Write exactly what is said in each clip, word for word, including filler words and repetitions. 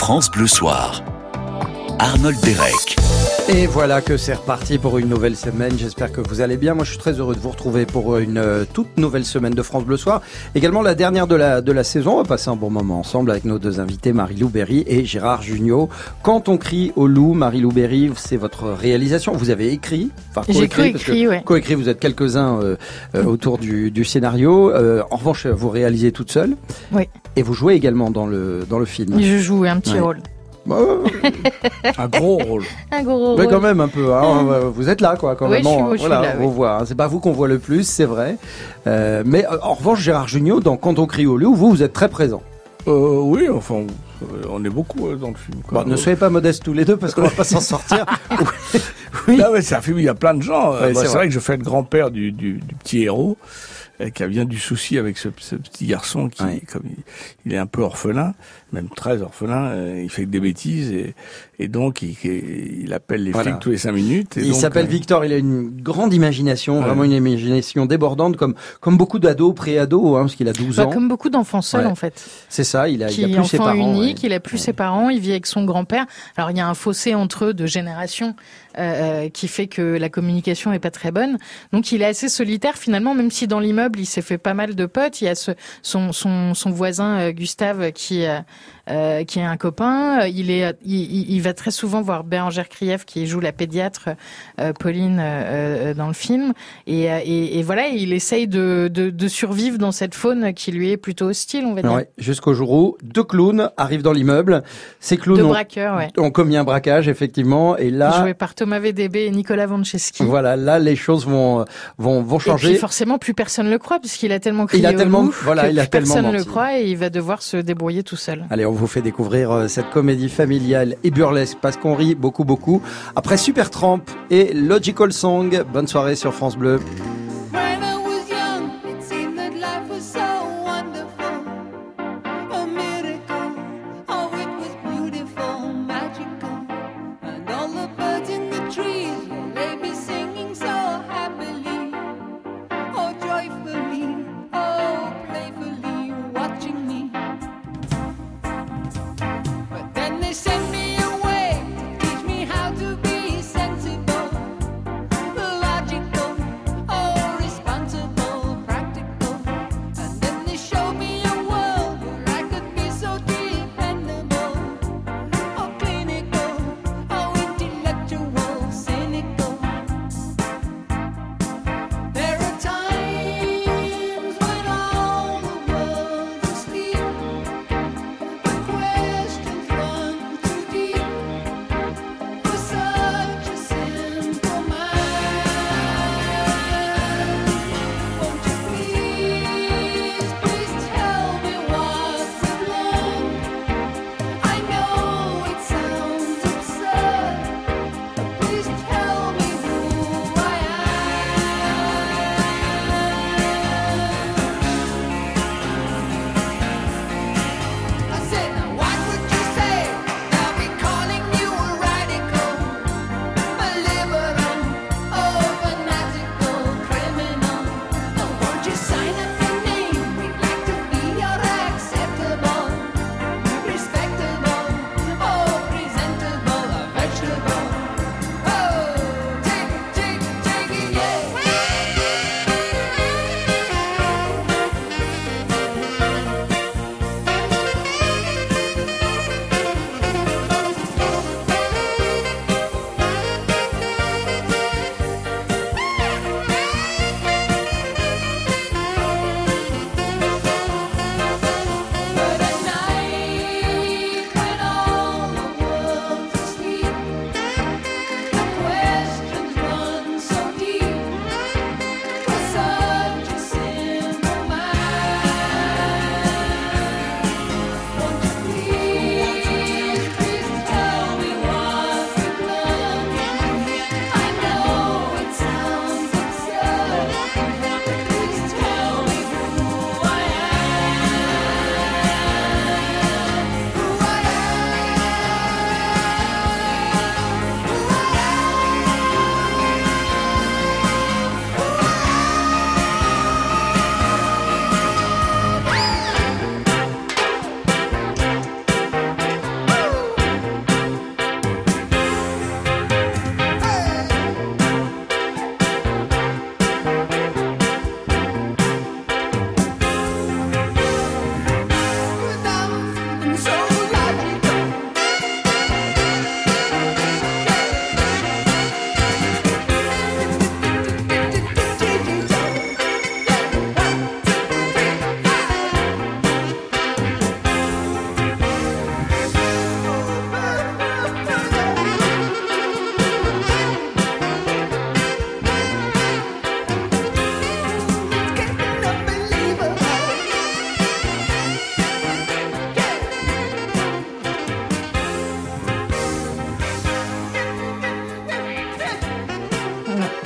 France Bleu Soir. Arnold Derek. Et voilà que c'est reparti pour une nouvelle semaine. J'espère que vous allez bien. Moi, je suis très heureux de vous retrouver pour une toute nouvelle semaine de France Bleu Soir. Également la dernière de la de la saison. On va passer un bon moment ensemble avec nos deux invités, Marilou Berry et Gérard Jugnot. Quand on crie au loup, Marilou Berry, c'est votre réalisation. Vous avez écrit, enfin co-écrit, J'ai co-écrit, parce que ouais. co-écrit, vous êtes quelques-uns euh, euh, autour du du scénario. Euh, en revanche, vous réalisez toute seule. Oui. Et vous jouez également dans le dans le film. Je joue un petit ouais. rôle. un gros rôle. Un gros Mais rôle. quand même un peu. Hein, vous êtes là, quoi. Quand oui, même. Je suis, je voilà, suis là, on oui. voit. Hein. C'est pas vous qu'on voit le plus, c'est vrai. Euh, mais en revanche, Gérard Jugnot, dans Quand on crie au loup, vous, vous êtes très présent. Euh, oui, enfin, on est beaucoup dans le film. Bon, ne soyez pas modestes tous les deux parce qu'on va pas s'en sortir. oui. Non, mais c'est un film où il y a plein de gens. Ouais, bah, c'est, c'est vrai. vrai que je fais le grand-père du, du, du petit héros. Qui a bien du souci avec ce, ce petit garçon qui, ouais. comme il, il est un peu orphelin, même très orphelin, euh, il fait que des bêtises et, et donc il, il appelle les voilà. flics tous les cinq minutes. Et il donc, s'appelle euh... Victor, il a une grande imagination, ouais. vraiment une imagination débordante, comme comme beaucoup d'ados, pré-ados, hein, parce qu'il a douze bah, ans. Comme beaucoup d'enfants seuls ouais. en fait. C'est ça, il a, qui il a plus enfant ses parents. Unique, ouais. Il a plus ouais. ses parents, il vit avec son grand-père. Alors il y a un fossé entre eux de génération euh, qui fait que la communication est pas très bonne. Donc il est assez solitaire finalement, même si dans l'immeuble il s'est fait pas mal de potes. Il y a ce, son, son, son voisin euh, Gustave qui, euh, qui est un copain. Il, est, il, il va très souvent voir Bérangère Krief qui joue la pédiatre euh, Pauline euh, dans le film. Et, et, et voilà, il essaye de, de, de survivre dans cette faune qui lui est plutôt hostile, on va dire. Ouais, jusqu'au jour où deux clowns arrivent dans l'immeuble. Ces clowns deux ont, braqueurs, ouais. ont commis un braquage, effectivement. Et là, joué par Thomas V D B et Nicolas Vanneschi. Voilà, là, les choses vont, vont, vont changer. Et puis forcément, plus personne ne le croit puisqu'il a tellement crié au loup voilà, que il a personne ne le croit et il va devoir se débrouiller tout seul. Allez, on vous fait découvrir cette comédie familiale et burlesque parce qu'on rit beaucoup beaucoup. Après Supertramp et Logical Song, bonne soirée sur France Bleu. Oh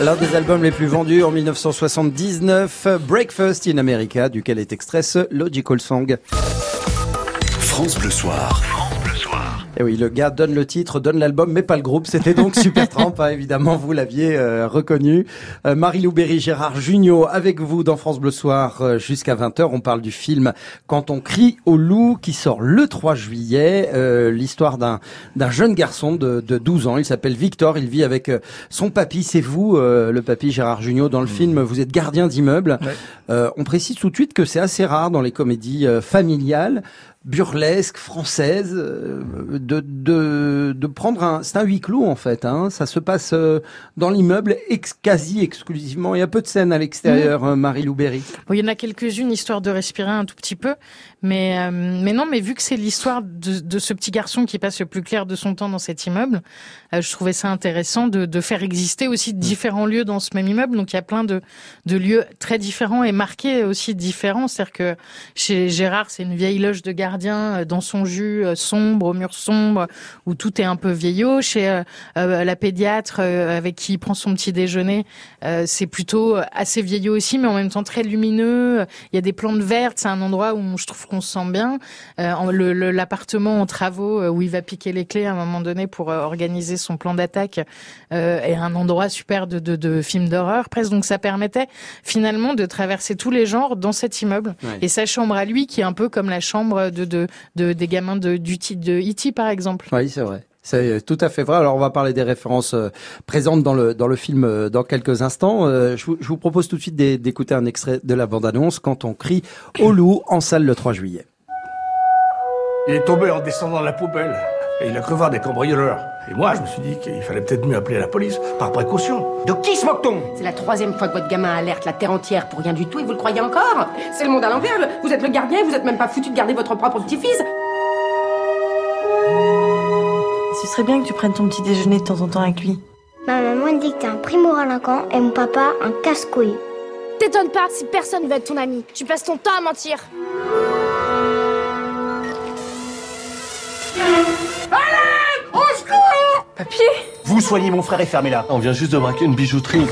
l'un des albums les plus vendus en mille neuf cent soixante-dix-neuf, Breakfast in America, duquel est extrait ce Logical Song. France Bleu Soir. Et oui, le gars donne le titre, donne l'album, mais pas le groupe. C'était donc Supertramp, hein, évidemment, vous l'aviez euh, reconnu. Euh, Marilou Berry, Gérard Jugnot, avec vous dans France Bleu Soir euh, jusqu'à vingt heures. On parle du film Quand on crie au loup, qui sort le trois juillet. Euh, l'histoire d'un d'un jeune garçon de, de douze ans. Il s'appelle Victor. Il vit avec euh, son papy. C'est vous, euh, le papy Gérard Jugnot, dans le mmh. film. Vous êtes gardien d'immeuble. Ouais. Euh, on précise tout de suite que c'est assez rare dans les comédies euh, familiales. Burlesque, française, de, de, de prendre un, c'est un huis clos en fait, hein. Ça se passe dans l'immeuble ex, quasi exclusivement. Il y a peu de scènes à l'extérieur, mmh. Marilou Berry. Bon, il y en a quelques-unes, histoire de respirer un tout petit peu. Mais, euh, mais non, mais vu que c'est l'histoire de, de ce petit garçon qui passe le plus clair de son temps dans cet immeuble, euh, je trouvais ça intéressant de, de faire exister aussi différents mmh. lieux dans ce même immeuble. Donc il y a plein de, de lieux très différents et marqués aussi différents. C'est-à-dire que chez Gérard, c'est une vieille loge de garage dans son jus sombre, au mur sombre, où tout est un peu vieillot. Chez euh, la pédiatre euh, avec qui il prend son petit déjeuner, euh, c'est plutôt assez vieillot aussi, mais en même temps très lumineux. Il y a des plantes vertes, c'est un endroit où je trouve qu'on se sent bien. Euh, le, le, l'appartement en travaux où il va piquer les clés à un moment donné pour euh, organiser son plan d'attaque euh, est un endroit super de, de, de film d'horreur presque. Donc ça permettait finalement de traverser tous les genres dans cet immeuble. Ouais. Et sa chambre à lui, qui est un peu comme la chambre de De, de, des gamins de, du, de E T par exemple. Oui, c'est vrai. C'est tout à fait vrai. Alors on va parler des références présentes dans le dans le film dans quelques instants. Je vous, je vous propose tout de suite d'écouter un extrait de la bande-annonce Quand on crie au loup en salle le trois juillet. Il est tombé en descendant la poubelle et il a cru voir des cambrioleurs. Et moi je me suis dit qu'il fallait peut-être mieux appeler la police par précaution. De qui se moque-t-on ? C'est la troisième fois que votre gamin alerte la terre entière pour rien du tout et vous le croyez encore ? C'est le monde à l'envers. Vous êtes le gardien, vous êtes même pas foutu de garder votre propre petit-fils. Ce serait bien que tu prennes ton petit déjeuner de temps en temps avec lui. Ma maman dit que t'es un primo-relinquant et mon papa un casse-couille. T'étonnes pas si personne veut être ton ami. Tu passes ton temps à mentir. Allez, au secours ! Papy ? Vous soignez mon frère et fermez-la. On vient juste de braquer une bijouterie.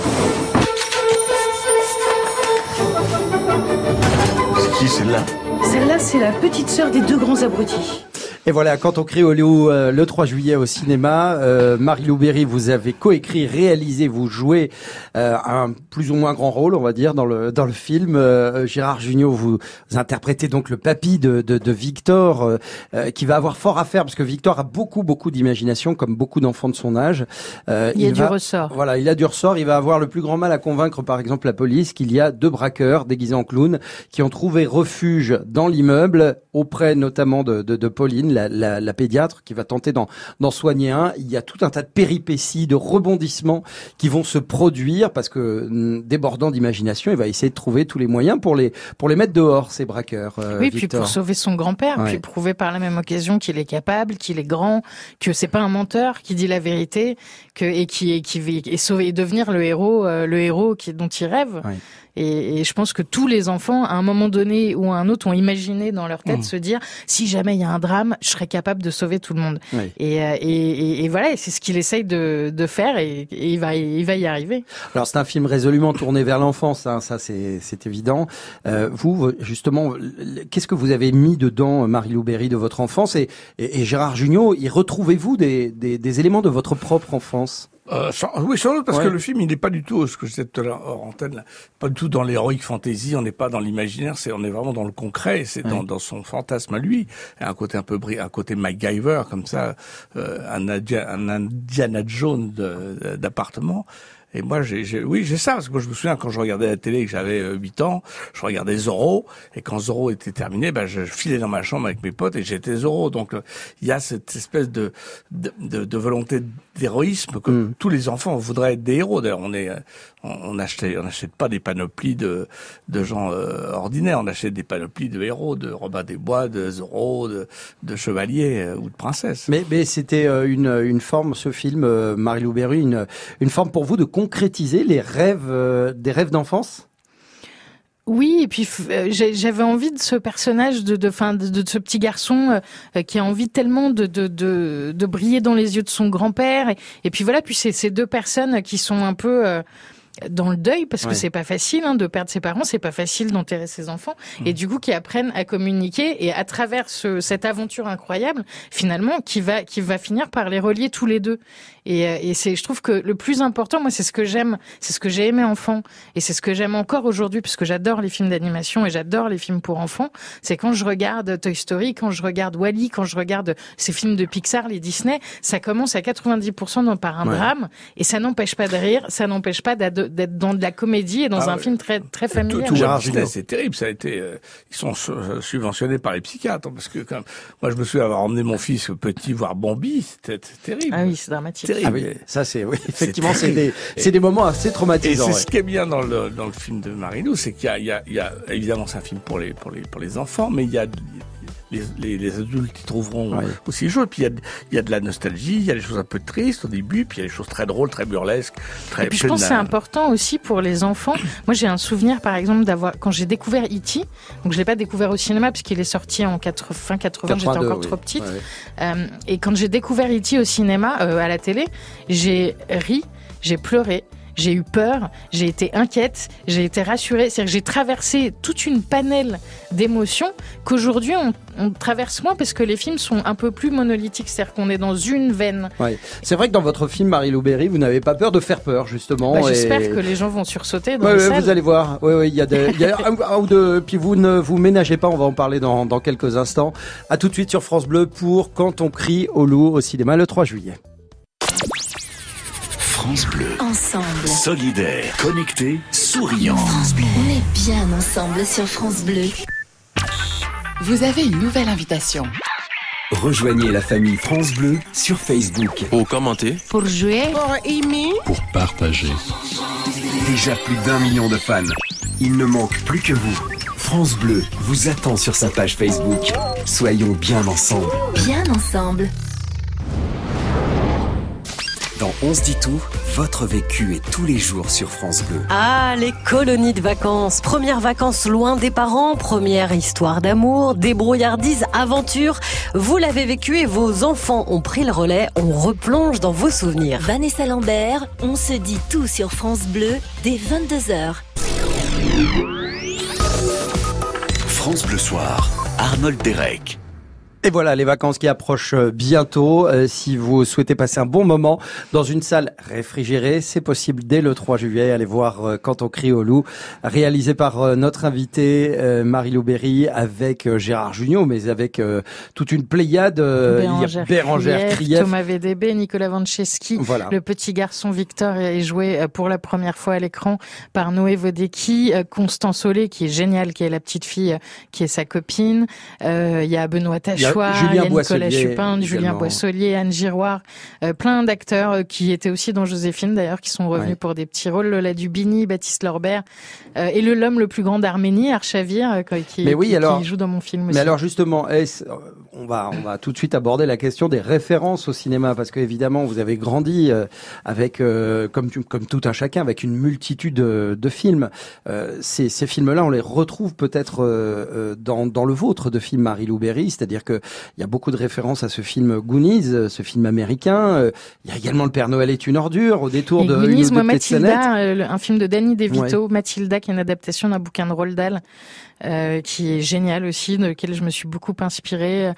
C'est qui celle-là ? Celle-là, c'est la petite sœur des deux grands abrutis. Et voilà, Quand on crie au loup, euh, le trois juillet au cinéma, euh, Marilou Berry, vous avez coécrit, réalisé, vous jouez euh, un plus ou moins grand rôle, on va dire, dans le dans le film. Euh, Gérard Jugnot, vous interprétez donc le papy de de, de Victor, euh, euh, qui va avoir fort à faire parce que Victor a beaucoup beaucoup d'imagination, comme beaucoup d'enfants de son âge. Euh, il, il a va, du ressort. Voilà, il a du ressort. Il va avoir le plus grand mal à convaincre, par exemple, la police qu'il y a deux braqueurs déguisés en clowns qui ont trouvé refuge dans l'immeuble auprès notamment de de, de Pauline. La, la, la pédiatre qui va tenter d'en, d'en soigner un. Il y a tout un tas de péripéties, de rebondissements qui vont se produire parce que, débordant d'imagination, il va essayer de trouver tous les moyens pour les, pour les mettre dehors, ces braqueurs. Euh, oui, Victor. Puis pour sauver son grand-père, ouais. Puis prouver par la même occasion qu'il est capable, qu'il est grand, que c'est pas un menteur, qui dit la vérité, que, et qui, et qui et sauver, et devenir le héros, euh, le héros qui, dont il rêve. Ouais. Et, et je pense que tous les enfants, à un moment donné ou à un autre, ont imaginé dans leur tête mmh. se dire si jamais il y a un drame, je serais capable de sauver tout le monde. Oui. Et, et, et voilà, c'est ce qu'il essaye de, de faire et, et il va, il va y arriver. Alors c'est un film résolument tourné vers l'enfance, hein, ça c'est, c'est évident. Euh, vous, justement, qu'est-ce que vous avez mis dedans, Marilou Berry, de votre enfance et, et, et Gérard Jugnot, y retrouvez-vous des, des, des éléments de votre propre enfance ? Euh, sans, oui, sans doute, parce ouais. que le film, il n'est pas du tout, ce que je disais tout à l'heure hors antenne, là, pas du tout dans l'héroïque fantasy, on n'est pas dans l'imaginaire, c'est, on est vraiment dans le concret, c'est ouais. dans, dans son fantasme à lui. Et un côté un peu brillant, un côté MacGyver, comme ça, euh, un, un Indiana Jones de, d'appartement. Et moi, j'ai, j'ai, oui, j'ai ça, parce que moi, je me souviens, quand je regardais la télé, que j'avais huit ans, je regardais Zorro, et quand Zorro était terminé, ben, je filais dans ma chambre avec mes potes, et j'étais Zorro. Donc, il y a cette espèce de, de, de, de volonté d'héroïsme que mm. tous les enfants voudraient être des héros. D'ailleurs, on est, on n'achète, on n'achète pas des panoplies de, de gens euh, ordinaires, on achète des panoplies de héros, de Robin des Bois, de Zorro, de, de chevaliers, euh, ou de princesses. Mais, mais c'était une, une forme, ce film, euh, Marilou Berry, une, une forme pour vous de concrétiser les rêves, euh, des rêves d'enfance ? Oui, et puis euh, j'avais envie de ce personnage, de, de, fin, de, de ce petit garçon euh, qui a envie tellement de, de, de, de briller dans les yeux de son grand-père. Et, et puis voilà, puis c'est ces deux personnes qui sont un peu... Euh, dans le deuil, parce que ouais. c'est pas facile hein, de perdre ses parents, c'est pas facile d'enterrer ses enfants, mmh. et du coup qui apprennent à communiquer, et à travers ce, cette aventure incroyable, finalement, qui va qui va finir par les relier tous les deux. Et, et c'est, je trouve que le plus important, moi, c'est ce que j'aime, c'est ce que j'ai aimé enfant, et c'est ce que j'aime encore aujourd'hui, puisque j'adore les films d'animation et j'adore les films pour enfants. C'est quand je regarde Toy Story, quand je regarde Wall-E, quand je regarde ces films de Pixar, les Disney, ça commence à quatre-vingt-dix pour cent dans, par un ouais. drame, et ça n'empêche pas de rire, ça n'empêche pas d'être dans de la comédie et dans ah, un ouais. film très très familier. Tout, tout Gérard Jugnot, c'est terrible. Ça a été, euh, ils sont subventionnés par les psychiatres, parce que quand, moi, je me souviens avoir emmené mon fils petit voir Bambi, c'était terrible. Ah oui, c'est dramatique. Ah oui, ça c'est oui, effectivement c'est des c'est des moments assez traumatisants. Et c'est ouais. ce qui est bien dans le dans le film de Marilou, c'est qu'il y a il y a, il y a évidemment, c'est un film pour les pour les pour les enfants, mais il y a Les, les, les adultes y trouveront ouais. aussi joli. Puis il y a, y a de la nostalgie, il y a des choses un peu tristes au début, puis il y a des choses très drôles, très burlesques. Très Et puis je pense que c'est important aussi pour les enfants. Moi j'ai un souvenir par exemple d'avoir, quand j'ai découvert E T, donc je l'ai pas découvert au cinéma parce qu'il est sorti en quatre-vingts, j'étais encore oui. trop petite. Ouais. Euh, et quand j'ai découvert E T au cinéma, euh, à la télé, j'ai ri, j'ai pleuré. J'ai eu peur, j'ai été inquiète, j'ai été rassurée. C'est-à-dire que j'ai traversé toute une panelle d'émotions qu'aujourd'hui on, on traverse moins parce que les films sont un peu plus monolithiques. C'est-à-dire qu'on est dans une veine. Ouais. C'est vrai que dans votre film, Marilou Berry, vous n'avez pas peur de faire peur, justement. Bah, et... J'espère que les gens vont sursauter dans ouais, les ouais, salles. Vous allez voir. Oui, oui, il y a des, y a un ou deux. Puis vous ne vous ménagez pas. On va en parler dans, dans quelques instants. À tout de suite sur France Bleu pour Quand on crie au loup au cinéma le trois juillet. France Bleu. Ensemble. Solidaire. Connecté. Souriant. France Bleu. On est bien ensemble sur France Bleu. Vous avez une nouvelle invitation. Rejoignez la famille France Bleu sur Facebook. Pour commenter. Pour jouer. Pour aimer. Pour partager. Déjà plus d'un million de fans. Il ne manque plus que vous. France Bleu vous attend sur sa page Facebook. Soyons bien ensemble. Bien ensemble. Dans On se dit tout, votre vécu est tous les jours sur France Bleu. Ah, les colonies de vacances. Premières vacances loin des parents, première histoire d'amour, débrouillardise, aventure. Vous l'avez vécu et vos enfants ont pris le relais. On replonge dans vos souvenirs. Vanessa Lambert, On se dit tout sur France Bleu, dès vingt-deux heures. France Bleu Soir, Arnold Derek. Et voilà, les vacances qui approchent bientôt. Euh, si vous souhaitez passer un bon moment dans une salle réfrigérée, c'est possible dès le trois juillet. Allez voir euh, Quand on crie au loup, réalisé par euh, notre invitée euh, Marilou Berry, avec euh, Gérard Jugnot, mais avec euh, toute une pléiade. Euh, Bérangère, Bérangère Krief, Thomas V D B, Nicolas Vanneschi. Voilà. Le petit garçon Victor est joué euh, pour la première fois à l'écran par Noé Vodeki, euh, Constance Aulé, qui est géniale, qui est la petite fille, euh, qui est sa copine. Il euh, y a Benoît Tachet. Julien Boisselier, Nicolas Chupin, Julien Boisselier, Anne Giroir, euh, plein d'acteurs euh, qui étaient aussi dans Joséphine d'ailleurs, qui sont revenus ouais. pour des petits rôles, Lola Dubini, Baptiste Lorbert, euh, et le l'homme le plus grand d'Arménie, Archavir, euh, qui, mais oui, qui, alors, qui joue dans mon film aussi. Mais alors justement, est-ce, on va on va tout de suite aborder la question des références au cinéma, parce que évidemment vous avez grandi euh, avec euh, comme comme tout un chacun avec une multitude de, de films. Euh, ces ces films-là, on les retrouve peut-être euh, dans dans le vôtre de film Marilou Berry, c'est-à-dire que il y a beaucoup de références à ce film Goonies, ce film américain. Il y a également Le Père Noël est une ordure, au détour de Goonies, moi, Mathilda, un film de Danny DeVito, ouais. Mathilda, qui est une adaptation d'un bouquin de Roald Dahl, euh, qui est génial aussi, de lequel je me suis beaucoup inspirée.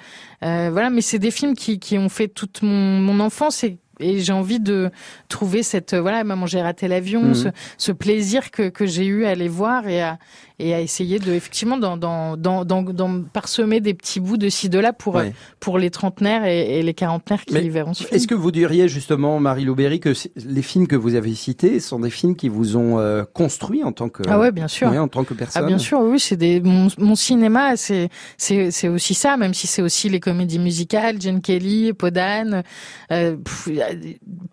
Euh, voilà, mais c'est des films qui, qui ont fait toute mon, mon enfance et Et j'ai envie de trouver cette, voilà, maman, j'ai raté l'avion, mmh. ce, ce plaisir que, que j'ai eu à les voir et à, et à essayer de, effectivement, d'en, d'en, d'en, d'en, d'en parsemer des petits bouts de ci, de là pour, ouais. pour les trentenaires et, et les quarantenaires qui y verront ce film. Est-ce que vous diriez, justement, Marilou Berry, que les films que vous avez cités sont des films qui vous ont euh, construit en tant que, ah ouais, bien sûr. Ouais, en tant que personne? Ah, bien sûr, oui, c'est des, mon, mon cinéma, c'est, c'est, c'est aussi ça, même si c'est aussi les comédies musicales, Gene Kelly, Podane, euh, pff,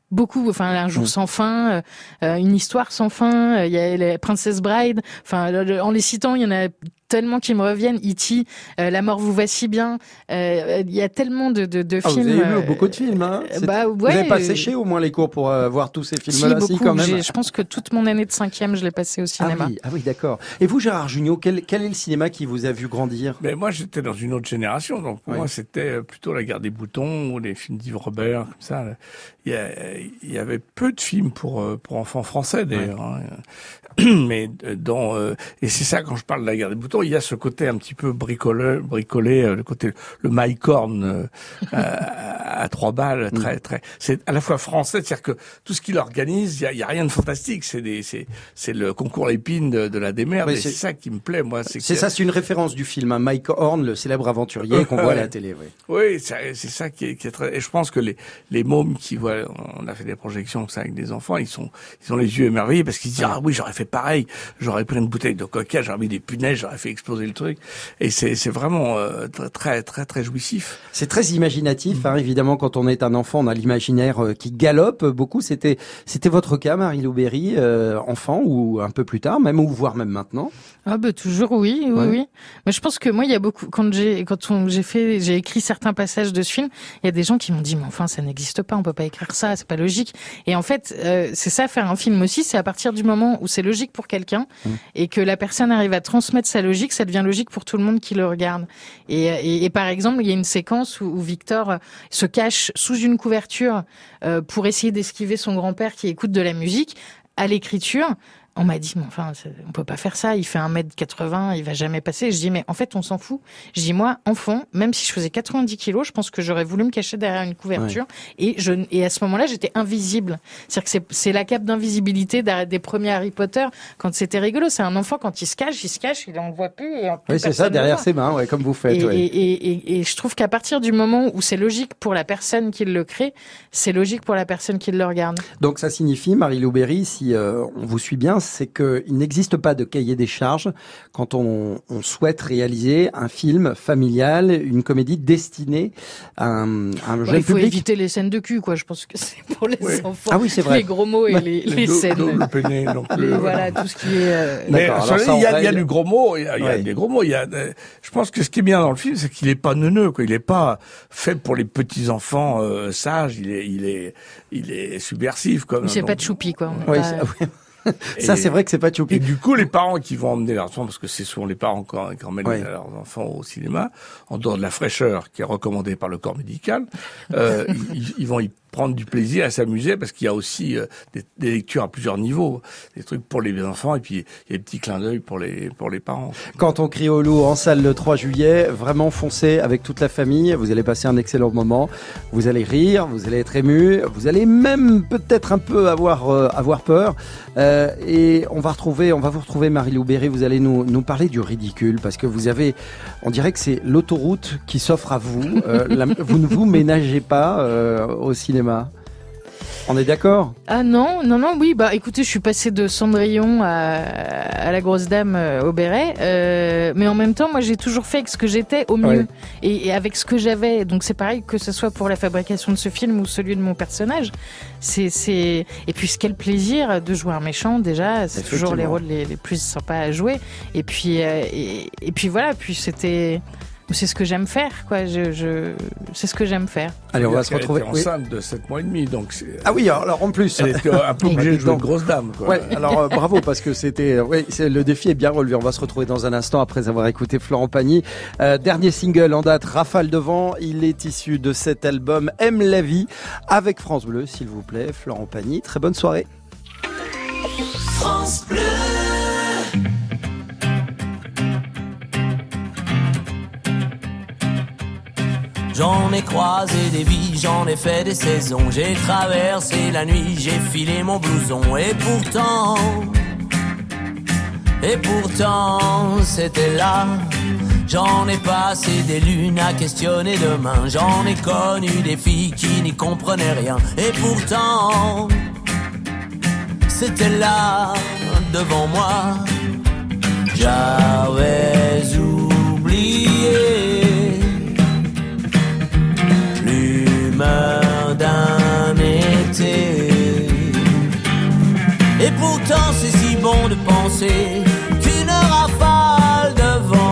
beaucoup, enfin Un jour sans fin, euh, Une histoire sans fin, il euh, y a la Princess Bride, enfin en les citant il y en a tellement qui me reviennent. E T, euh, La mort vous va si bien. Il euh, y a tellement de, de, de ah, films. Vous avez vu euh, beaucoup de films. Hein, bah, ouais, vous n'avez pas séché au moins les cours pour euh, voir tous ces films-là, si, si, quand même. Je pense que toute mon année de cinquième, je l'ai passée au cinéma. Ah oui, ah oui, d'accord. Et vous, Gérard Jugnot, quel, quel est le cinéma qui vous a vu grandir? Mais moi, j'étais dans une autre génération. Donc pour oui. moi, c'était plutôt La guerre des boutons ou les films d'Yves Robert, comme ça. Il y, a, il y avait peu de films pour pour enfants français d'ailleurs. Hein. Mais dans euh, et c'est ça, quand je parle de La guerre des boutons, il y a ce côté un petit peu bricolé, bricolé euh, le côté le Mike Horn euh, à, à trois balles, très très. C'est à la fois français, c'est-à-dire que tout ce qu'il organise, il y a, y a rien de fantastique. C'est des c'est c'est le concours l'épine de, de la démerde. Oui, c'est ça qui me plaît, moi. C'est que... ça, c'est une référence du film, hein, Mike Horn, le célèbre aventurier qu'on voit à la télé. Oui, oui, c'est ça qui est, qui est très. Et je pense que les les mômes qui voient, on a fait des projections ça avec des enfants, ils sont ils ont les yeux émerveillés parce qu'ils disent ah oui, j'aurais fait pareil, j'aurais pris une bouteille de coca, j'aurais mis des punaises, j'aurais fait exploser le truc. Et c'est c'est vraiment euh, très très très jouissif. C'est très imaginatif, hein, évidemment. Quand on est un enfant, on a l'imaginaire euh, qui galope beaucoup. C'était c'était votre cas, Marilou Berry, euh, enfant ou un peu plus tard, même ou voire même maintenant. Ah ben bah, toujours oui, oui, ouais. oui. Mais je pense que moi il y a beaucoup quand j'ai quand on j'ai fait j'ai écrit certains passages de ce film, il y a des gens qui m'ont dit mais enfin ça n'existe pas, on peut pas écrire ça, c'est pas logique. Et en fait euh, c'est ça, faire un film aussi, c'est à partir du moment où c'est logique pour quelqu'un mmh. et que la personne arrive à transmettre sa logique, ça devient logique pour tout le monde qui le regarde. Et, et, et par exemple, il y a une séquence où, où Victor se cache sous une couverture euh, pour essayer d'esquiver son grand-père qui écoute de la musique. À l'écriture, on m'a dit, mais enfin, on peut pas faire ça, il fait un mètre quatre-vingts, il va jamais passer. Je dis, mais en fait, on s'en fout. Je dis, moi, enfant, même si je faisais quatre-vingt-dix kilos, je pense que j'aurais voulu me cacher derrière une couverture. Ouais. Et je, et à ce moment-là, j'étais invisible. C'est-à-dire que c'est la cape d'invisibilité des premiers Harry Potter quand c'était rigolo. C'est un enfant, quand il se cache, il se cache, il en voit plus. Et oui, c'est ça, derrière ses mains, ouais, comme vous faites. Et, ouais. et, et, et, et je trouve qu'à partir du moment où c'est logique pour la personne qui le crée, c'est logique pour la personne qui le regarde. Donc ça signifie, Marilou Berry, si euh, on vous suit bien, c'est qu'il n'existe pas de cahier des charges quand on, on souhaite réaliser un film familial, une comédie destinée à un, à un ouais, jeune il faut public. Éviter les scènes de cul, quoi. Je pense que c'est pour les ouais. enfants. Ah oui, c'est vrai. Les gros mots et bah, les, les, les do, scènes. Do, le peiné, non plus, et voilà, tout ce qui est. Euh... Mais il y, y a du gros mot, il y a, y a ouais. des gros mots. Il y a. Euh, je pense que ce qui est bien dans le film, c'est qu'il est pas neuneux, quoi. Il est pas fait pour les petits enfants euh, sages. Il est, il est, il est subversif, comme. C'est pas de choupi, quoi. Ouais, pas... Ça, c'est vrai que c'est pas choupi. Et du coup, les parents qui vont emmener leurs enfants, parce que c'est souvent les parents qui emmènent oui. leurs enfants au cinéma, en dehors de la fraîcheur qui est recommandée par le corps médical, euh, ils, ils vont y prendre du plaisir, à s'amuser, parce qu'il y a aussi euh, des, des lectures à plusieurs niveaux, des trucs pour les enfants, et puis il y a des petits clins d'œil pour les pour les parents. Quand on crie au loup en salle le trois juillet, vraiment foncez avec toute la famille, vous allez passer un excellent moment, vous allez rire, vous allez être ému, vous allez même peut-être un peu avoir euh, avoir peur, euh, et on va retrouver, on va vous retrouver Marilou Berry, vous allez nous nous parler du ridicule, parce que vous avez, on dirait que c'est l'autoroute qui s'offre à vous, euh, la, vous ne vous ménagez pas euh, au cinéma. On est d'accord? Ah non, non, non, oui, bah écoutez, je suis passée de Cendrillon à, à la grosse dame euh, au béret, euh, mais en même temps, moi j'ai toujours fait avec ce que j'étais au mieux, ouais. et, et avec ce que j'avais, donc c'est pareil que ce soit pour la fabrication de ce film ou celui de mon personnage, c'est, c'est... et puis quel plaisir de jouer un méchant, déjà, c'est toujours les rôles les, les plus sympas à jouer, et puis, euh, et, et puis voilà, puis c'était... C'est ce que j'aime faire, quoi. Je, je... C'est ce que j'aime faire. Allez, on va se retrouver. Elle était enceinte oui. de sept mois et demi, donc. Ah oui, alors en plus. Elle était un peu obligée de jouer une grosse dame, quoi. Ouais, alors euh, bravo, parce que c'était. Oui, le défi est bien relevé. On va se retrouver dans un instant après avoir écouté Florent Pagny. Euh, dernier single en date, Rafale de vent. Il est issu de cet album Aime la vie avec France Bleu, s'il vous plaît. Florent Pagny, très bonne soirée. France Bleu. J'en ai croisé des vies, j'en ai fait des saisons. J'ai traversé la nuit, j'ai filé mon blouson. Et pourtant, et pourtant, c'était là. J'en ai passé des lunes à questionner demain. J'en ai connu des filles qui n'y comprenaient rien. Et pourtant, c'était là, devant moi. J'avais oublié d'un été. Et pourtant c'est si bon de penser qu'une rafale de vent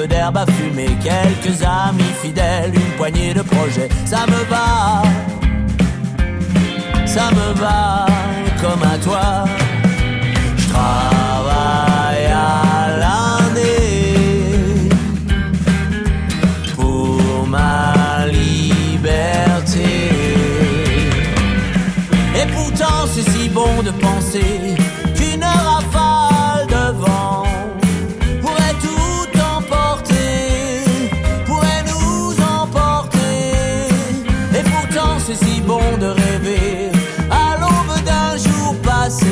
peu d'herbe à fumer, quelques amis fidèles, une poignée de projets. Ça me va, ça me va comme à toi. Je travaille à l'année pour ma liberté. Et pourtant c'est si bon de penser qu'une rafale de vent pourrait tout emporter, pourrait nous emporter. Et pourtant c'est si bon de rêver à l'aube d'un jour passé.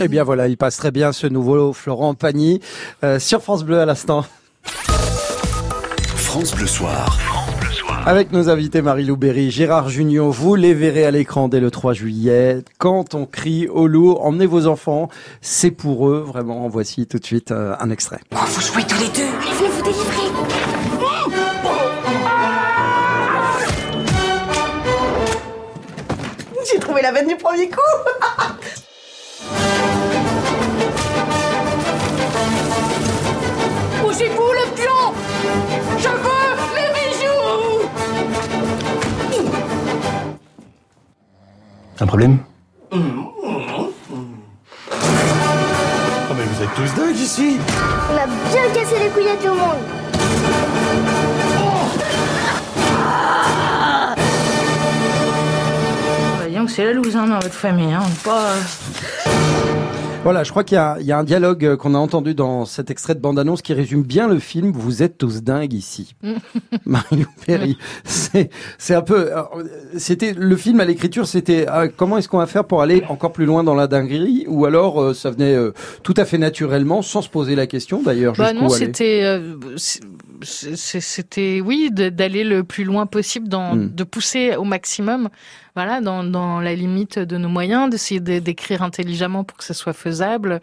Eh bien voilà, il passe très bien ce nouveau Florent Pagny euh, sur France Bleu à l'instant. France Bleu Soir. Avec nos invités Marilou Berry, Gérard Jugnot, vous les verrez à l'écran dès le trois juillet. Quand on crie au loup, emmenez vos enfants, c'est pour eux, vraiment. Voici tout de suite euh, un extrait. Oh, vous jouez tous les deux, ils veulent vous délivrer. J'ai trouvé la veine du premier coup. Bougez-vous le pion! Je veux les bijoux! Un problème? Oh mais vous êtes tous dingues ici! On a bien cassé les couilles à tout le monde! C'est la loose hein, dans votre famille, hein. Pas... Voilà, je crois qu'il y a, il y a un dialogue qu'on a entendu dans cet extrait de bande-annonce qui résume bien le film. Vous êtes tous dingues ici. Marilou Berry, c'est, c'est un peu, c'était le film à l'écriture, c'était euh, comment est-ce qu'on va faire pour aller encore plus loin dans la dinguerie, ou alors euh, ça venait euh, tout à fait naturellement, sans se poser la question d'ailleurs. Bah non, aller. C'était. Euh, c'était oui d'aller le plus loin possible dans, mmh. de pousser au maximum voilà dans, dans la limite de nos moyens, d'essayer d'écrire intelligemment pour que ça soit faisable,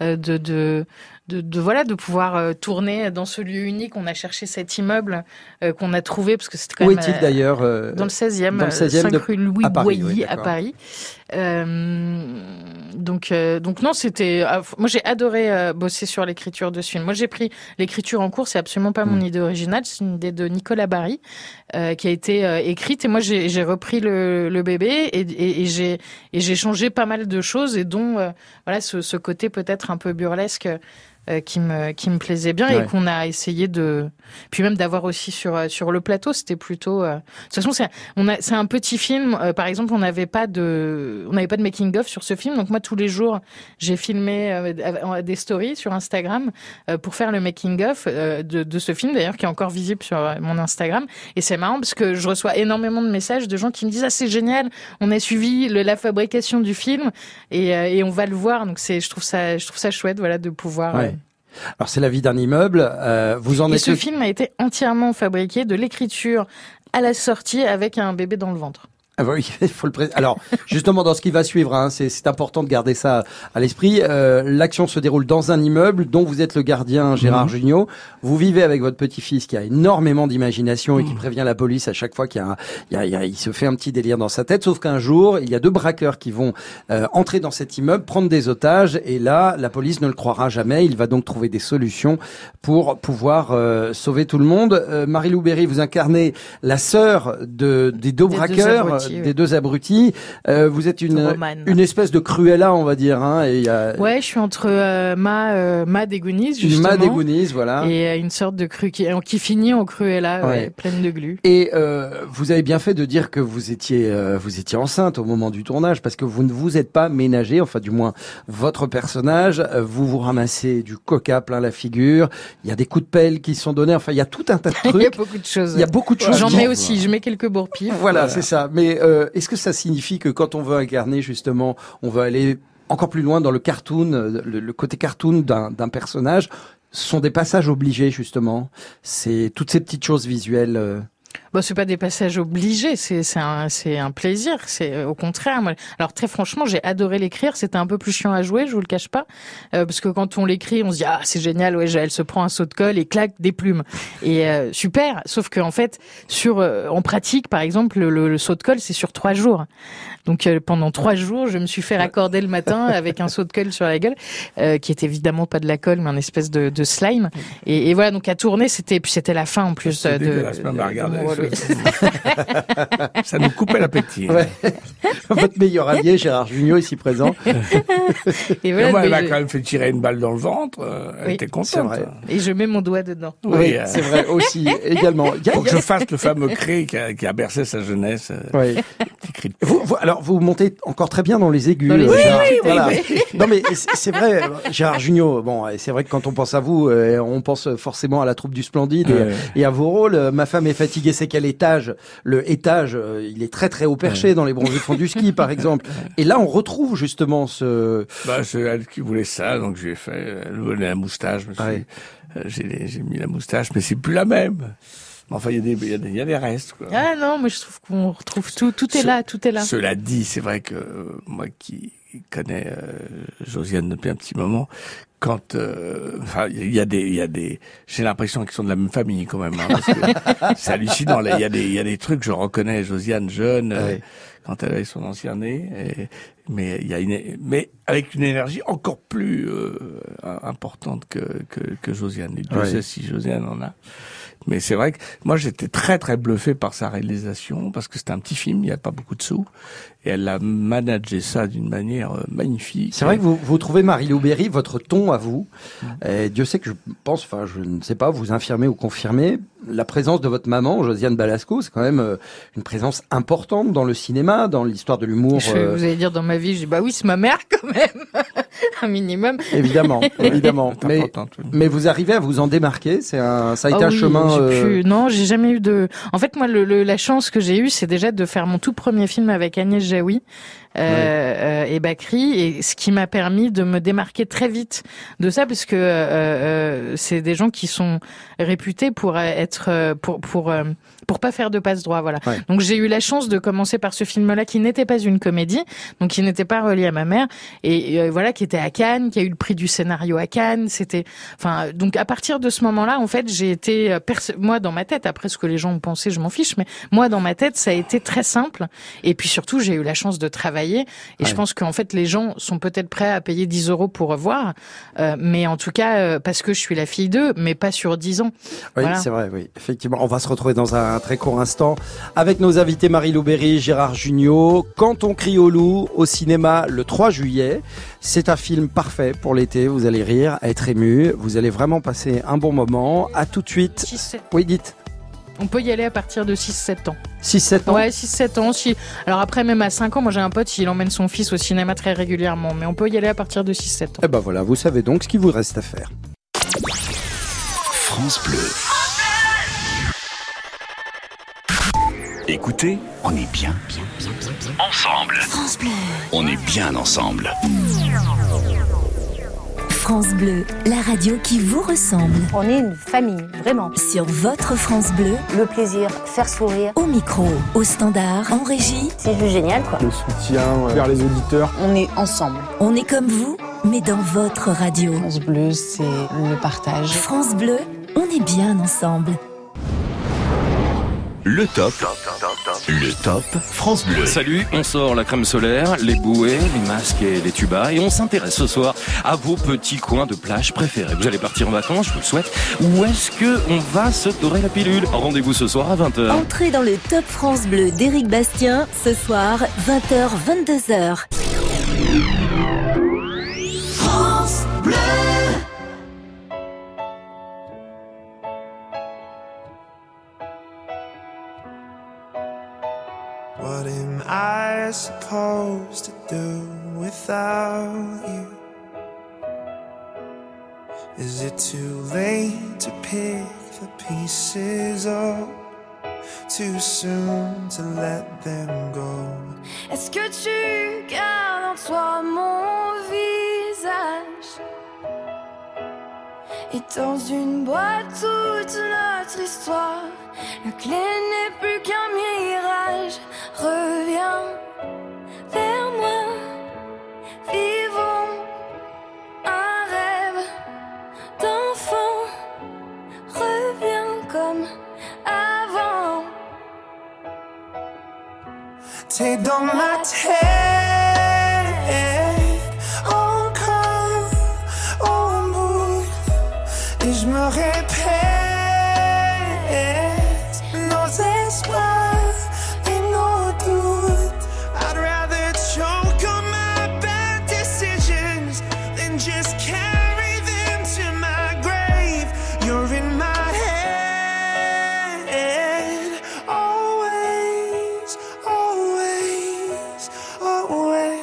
euh, de, de, de, de voilà de pouvoir tourner dans ce lieu unique. On a cherché cet immeuble euh, qu'on a trouvé parce que c'était quand où même est-il euh, d'ailleurs euh, dans le seizième, dans le seizième cinq de... rue Louis Boyer oui, à Paris. Euh, donc, euh, donc non, c'était. Euh, moi, j'ai adoré euh, bosser sur l'écriture de ce film. Moi, j'ai pris l'écriture en cours. C'est absolument pas mon idée originale. C'est une idée de Nicolas Vanneschi euh, qui a été euh, écrite. Et moi, j'ai, j'ai repris le, le bébé et, et, et j'ai et j'ai changé pas mal de choses et dont euh, voilà ce, ce côté peut-être un peu burlesque. Euh, qui me qui me plaisait bien ouais. Et qu'on a essayé de puis même d'avoir aussi sur sur le plateau, c'était plutôt euh... de toute façon c'est on a c'est un petit film euh, par exemple, on n'avait pas de on n'avait pas de making of sur ce film, donc moi tous les jours j'ai filmé euh, des stories sur Instagram euh, pour faire le making of euh, de de ce film d'ailleurs qui est encore visible sur mon Instagram. Et c'est marrant parce que je reçois énormément de messages de gens qui me disent ah c'est génial, on a suivi le, la fabrication du film et euh, et on va le voir, donc c'est je trouve ça je trouve ça chouette voilà de pouvoir ouais. euh... Alors c'est la vie d'un immeuble, euh, vous en et êtes... ce film a été entièrement fabriqué de l'écriture à la sortie avec un bébé dans le ventre. Ah bah oui, il faut le pré... Alors, justement, dans ce qui va suivre, hein, c'est, c'est important de garder ça à l'esprit. Euh, l'action se déroule dans un immeuble dont vous êtes le gardien, Gérard mmh. Jugnot. Vous vivez avec votre petit-fils qui a énormément d'imagination et qui prévient la police à chaque fois qu'il y a, un, il, y a, il, y a il se fait un petit délire dans sa tête. Sauf qu'un jour, il y a deux braqueurs qui vont euh, entrer dans cet immeuble, prendre des otages, et là, la police ne le croira jamais. Il va donc trouver des solutions pour pouvoir euh, sauver tout le monde. Euh, Marilou Berry, vous incarnez la sœur de, des deux des braqueurs. Deux Des oui. deux abrutis. Euh, vous êtes une, une espèce de Cruella, on va dire. Hein, et y a... Ouais, je suis entre euh, Ma, euh, Ma des Goonies, justement. Ma des Goonies, voilà. Et euh, une sorte de cru qui, qui finit en Cruella, ouais. Ouais, pleine de glu. Et euh, vous avez bien fait de dire que vous étiez, euh, vous étiez enceinte au moment du tournage, parce que vous ne vous êtes pas ménagée, enfin du moins votre personnage. Euh, vous vous ramassez du coca plein la figure. Il y a des coups de pelle qui sont donnés. Enfin, il y a tout un tas de trucs. Il y a beaucoup de choses. Il y a beaucoup de choses. J'en mets aussi. Je mets quelques bourre-pifs. Voilà, voilà, c'est ça. Mais Euh, est-ce que ça signifie que quand on veut incarner, justement, on veut aller encore plus loin dans le cartoon, le, le côté cartoon d'un, d'un personnage, ce sont des passages obligés, justement? C'est toutes ces petites choses visuelles euh... Bon, c'est pas des passages obligés, c'est, c'est, un, c'est un plaisir, c'est au contraire. Moi, alors très franchement, j'ai adoré l'écrire, c'était un peu plus chiant à jouer, je vous le cache pas, euh, parce que quand on l'écrit, on se dit ah c'est génial, ouais, elle se prend un saut de colle et claque des plumes et euh, super. Sauf que en fait, sur euh, en pratique, par exemple, le, le, le saut de colle c'est sur trois jours. Donc euh, pendant trois jours, je me suis fait raccorder le matin avec un saut de colle sur la gueule, euh, qui était évidemment pas de la colle, mais un espèce de, de slime. Et, et voilà, donc à tourner, c'était puis c'était la fin en plus euh, de. Ça nous coupait l'appétit. Ouais. Votre meilleur allié, Gérard Jugnot, ici présent. Et voilà, moi, elle m'a je... quand même fait tirer une balle dans le ventre. Elle oui, était contente. Et je mets mon doigt dedans. Oui, oui euh... c'est vrai aussi. Également. Pour que je fasse le fameux cri qui a, qui a bercé sa jeunesse. Oui. Cri de... vous, vous, alors, vous montez encore très bien dans les aigus. Dans les... Oui, Gérard, oui, voilà. Oui, oui. Non, mais c'est, c'est vrai, Gérard Jugnot. Bon, c'est vrai que quand on pense à vous, on pense forcément à la troupe du Splendide ouais. et à vos rôles. Ma femme est fatiguée. C'est quel étage? Le étage, euh, il est très très haut perché ouais. dans les bronzés fonds du ski, par exemple. Et là, on retrouve justement ce. Bah, c'est elle qui voulait ça, donc j'ai fait. Elle voulait la moustache. Je ouais. suis, euh, j'ai, j'ai mis la moustache, mais c'est plus la même. Enfin, il y, y, y a des restes. Quoi. Ah non, moi je trouve qu'on retrouve tout. Tout est ce, là, tout est là. Cela dit, c'est vrai que euh, moi qui connais euh, Josiane depuis un petit moment. Quand, euh, enfin, il y a des, il y a des, j'ai l'impression qu'ils sont de la même famille quand même. Hein, parce que c'est hallucinant. Il y a des, il y a des trucs. Je reconnais Josiane jeune ouais. euh, quand elle avait son ancien nez, et, mais il y a une, mais avec une énergie encore plus euh, importante que, que que Josiane. Et Dieu ouais. sait si Josiane en a. Mais c'est vrai que moi j'étais très très bluffé par sa réalisation parce que c'était un petit film, il n'y a pas beaucoup de sous et elle a managé ça d'une manière magnifique. C'est vrai que vous vous trouvez Marilou Berry votre ton à vous. Mm-hmm. Et Dieu sait que je pense, enfin je ne sais pas, vous infirmez ou confirmez la présence de votre maman Josiane Balasco, c'est quand même une présence importante dans le cinéma, dans l'histoire de l'humour. Je, vous allez dire dans ma vie, je dis bah oui c'est ma mère quand même, un minimum. Évidemment, évidemment. Mais, mais vous arrivez à vous en démarquer, c'est un, ça a été oh, un oui, chemin. J'ai plus... Non, j'ai jamais eu de. En fait, moi, le, le, la chance que j'ai eue, c'est déjà de faire mon tout premier film avec Agnès Jaoui. Euh, oui. euh, et Bakri, et ce qui m'a permis de me démarquer très vite de ça, parce que euh, euh, c'est des gens qui sont réputés pour être pour pour pour pas faire de passe droit, voilà. Ouais. Donc j'ai eu la chance de commencer par ce film-là qui n'était pas une comédie, donc qui n'était pas relié à ma mère, et, et euh, voilà, qui était à Cannes, qui a eu le prix du scénario à Cannes. C'était, enfin, donc à partir de ce moment-là, en fait, j'ai été perso- moi dans ma tête. Après ce que les gens ont pensé, je m'en fiche, mais moi dans ma tête, ça a été très simple. Et puis surtout, j'ai eu la chance de travailler. Et ouais. je pense qu'en fait, les gens sont peut-être prêts à payer dix euros pour revoir, euh, mais en tout cas, euh, parce que je suis la fille d'eux, mais pas sur dix ans. Oui, voilà. C'est vrai, oui. Effectivement, on va se retrouver dans un très court instant avec nos invités Marilou Berry, Gérard Jugnot. Quand on crie au loup, au cinéma, le trois juillet. C'est un film parfait pour l'été. Vous allez rire, être ému. Vous allez vraiment passer un bon moment. À tout de suite. six sept Oui, dites. On peut y aller à partir de six sept ans. six sept ans? Ouais, six sept ans. Si... Alors après, même à cinq ans, moi j'ai un pote, il emmène son fils au cinéma très régulièrement. Mais on peut y aller à partir de six sept ans. Et ben voilà, vous savez donc ce qu'il vous reste à faire. France Bleu. Écoutez, on est bien, bien, bien, bien, bien. Ensemble. France Bleu. On est bien ensemble. Mmh. France Bleu, la radio qui vous ressemble. On est une famille, vraiment. Sur votre France Bleu, le plaisir, faire sourire. Au micro, au standard, en régie. C'est juste génial, quoi. Le soutien vers les auditeurs. On est ensemble. On est comme vous, mais dans votre radio. France Bleu, c'est le partage. France Bleu, on est bien ensemble. Le top, le top France Bleu. Salut, on sort la crème solaire, les bouées, les masques et les tubas et on s'intéresse ce soir à vos petits coins de plage préférés. Vous allez partir en vacances, je vous le souhaite. Où est-ce qu'on va se dorer la pilule? Rendez-vous ce soir à vingt heures. Entrez dans le top France Bleu d'Éric Bastien, ce soir, vingt heures, vingt-deux heures. France Bleu. What am I supposed to do without you? Is it too late to pick the pieces up? Too soon to let them go. Est-ce que tu gardes en toi mon visage? Et dans une boîte toute notre histoire, la clé n'est plus qu'un mirage. Reviens vers moi, vivons un rêve d'enfant. Reviens comme avant. T'es dans ma tête. Je me répète nos espoirs et nos doutes. I'd rather choke on my bad decisions than just carry them to my grave. You're in my head, always, always, always.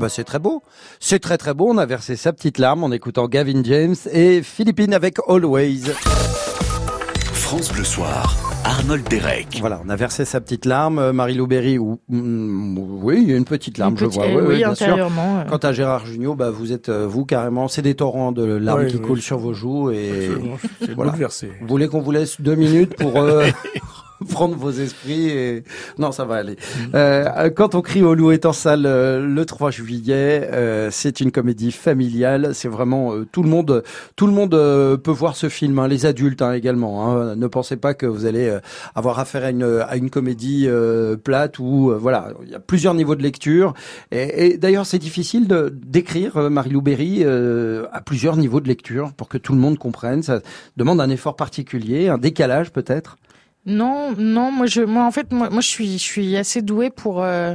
Bah c'est très beau, c'est très très beau, on a versé sa petite larme en écoutant Gavin James et Philippine avec Always. France Bleu Soir, Arnold Derek. Voilà, on a versé sa petite larme, Marilou Berry, ou mm, oui, une petite larme, une petite, je vois, euh, oui, oui, bien intérieurement, sûr. Euh... Quant à Gérard Jugnot, bah vous êtes vous carrément, c'est des torrents de larmes oui, qui oui. coulent sur vos joues et c'est voilà. Bouleversé. Vous voulez qu'on vous laisse deux minutes pour euh... prendre vos esprits et non ça va aller. Euh, Quand on crie au loup est en salle euh, le trois juillet. Euh, c'est une comédie familiale. C'est vraiment euh, tout le monde, tout le monde euh, peut voir ce film. Hein, les adultes hein, également. Hein. Ne pensez pas que vous allez euh, avoir affaire à une à une comédie euh, plate où euh, voilà il y a plusieurs niveaux de lecture. Et, et d'ailleurs c'est difficile de d'écrire euh, Marilou Berry euh, à plusieurs niveaux de lecture pour que tout le monde comprenne. Ça demande un effort particulier, un décalage peut-être. Non, non, moi je, moi en fait, moi, moi je suis, je suis assez douée pour euh,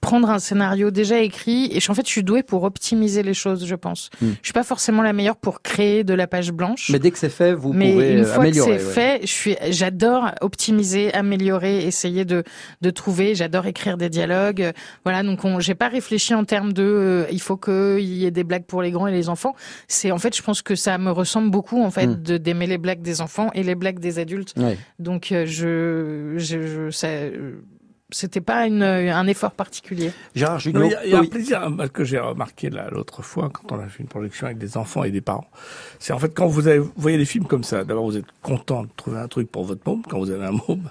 prendre un scénario déjà écrit et je, en fait je suis douée pour optimiser les choses, je pense. Mmh. Je suis pas forcément la meilleure pour créer de la page blanche. Mais dès que c'est fait, vous mais pouvez une fois améliorer. Que c'est ouais. fait, je suis, j'adore optimiser, améliorer, essayer de de trouver. J'adore écrire des dialogues. Voilà, donc on, j'ai pas réfléchi en termes de euh, il faut que il y ait des blagues pour les grands et les enfants. C'est en fait, je pense que ça me ressemble beaucoup en fait mmh. de d'aimer les blagues des enfants et les blagues des adultes. Ouais. Donc euh, je je, je ça, c'était pas une, un effort particulier. Gérard Jugnot. Il y a, y a oui. un plaisir que j'ai remarqué là, l'autre fois quand on a fait une projection avec des enfants et des parents. C'est en fait quand vous, avez, vous voyez des films comme ça, d'abord vous êtes content de trouver un truc pour votre môme quand vous avez un môme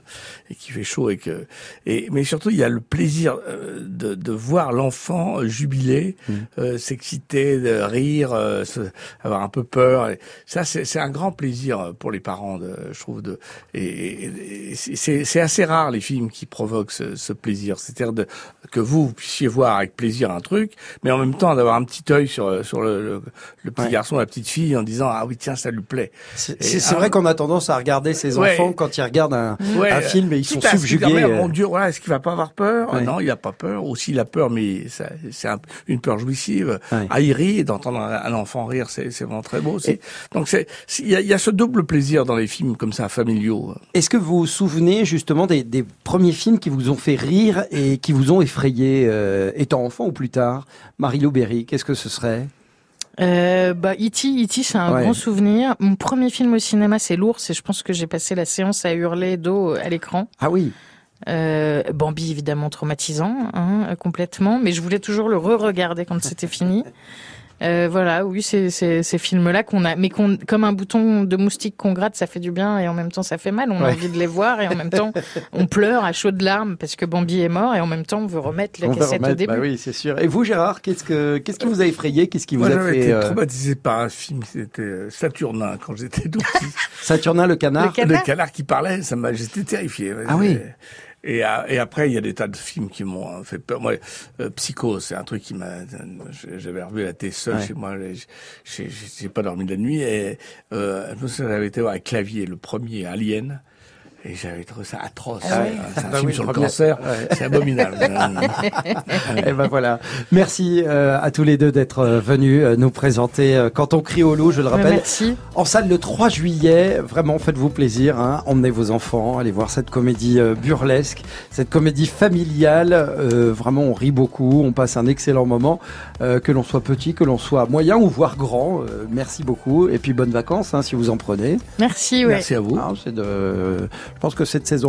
et qu'il fait chaud et que et mais surtout il y a le plaisir de, de voir l'enfant jubiler, mmh. euh, s'exciter, de rire, euh, se, avoir un peu peur. Et ça c'est, c'est un grand plaisir pour les parents, de, je trouve. De et, et, et c'est, c'est assez rare les films qui provoquent ce, ce plaisir, c'est-à-dire de, que vous, vous puissiez voir avec plaisir un truc, mais en même temps d'avoir un petit œil sur sur le, le, le petit ouais. garçon, la petite fille, en disant ah oui tiens ça lui plaît. C'est, c'est, c'est un... vrai qu'on a tendance à regarder ses ouais. enfants quand ils regardent un, ouais. un film et ils sont subjugués. Dit, ah, merde, mon Dieu, voilà, est-ce qu'il va pas avoir peur ouais. Non, il a pas peur. Ou s'il a peur, mais ça, c'est un, une peur jouissive. Ouais. Ah, il rit, et d'entendre un, un enfant rire, c'est, c'est vraiment très beau. C'est... Et... Donc c'est il y a, y a ce double plaisir dans les films comme ça familiaux. Est-ce que vous vous souvenez justement des, des premiers films qui vous ont fait rire et qui vous ont effrayé, euh, étant enfant ou plus tard? Marilou Berry, qu'est-ce que ce serait? Euh, bah, E T, E T, c'est un ouais. bon souvenir. Mon premier film au cinéma, c'est l'ours et je pense que j'ai passé la séance à hurler dos à l'écran. Ah oui. Euh, Bambi, évidemment, traumatisant, hein, complètement. Mais je voulais toujours le re-regarder quand c'était fini. Euh, voilà, oui, c'est, c'est, ces films-là qu'on a, mais qu'on, comme un bouton de moustique qu'on gratte, ça fait du bien et en même temps ça fait mal. On ouais. a envie de les voir et en même temps on pleure à chaudes larmes parce que Bambi est mort et en même temps on veut remettre la on cassette remettre, au début. Bah oui, c'est sûr. Et vous, Gérard, qu'est-ce que, qu'est-ce qui vous a effrayé, qu'est-ce qui vous Moi, a fait été euh... traumatisé par un film, c'était Saturnin quand j'étais petit. Saturnin le canard. Le canard. Le canard qui parlait, ça m'a, j'étais terrifié. Ah oui. Et, à, et après, il y a des tas de films qui m'ont fait peur. Moi, euh, Psycho, c'est un truc qui m'a... J'avais revu la télé seule ouais. chez moi. J'ai, j'ai pas dormi de la nuit. Et euh, je me souviens, j'avais été voir un clavier, le premier, Alien. Et j'avais trouvé ça atroce. Ah ouais. C'est un bah film oui, sur le cancer. Ouais. C'est abominable. Et ben voilà. Merci euh, à tous les deux d'être euh, venus euh, nous présenter euh, Quand on crie au loup, je le rappelle. Merci. En salle le trois juillet. Vraiment, faites-vous plaisir. Hein. Emmenez vos enfants. Allez voir cette comédie euh, burlesque, cette comédie familiale. Euh, vraiment, on rit beaucoup. On passe un excellent moment. Euh, que l'on soit petit, que l'on soit moyen ou voire grand. Euh, merci beaucoup. Et puis, bonnes vacances hein, si vous en prenez. Merci. Ouais. Merci à vous. Ah, c'est de... Je pense que cette saison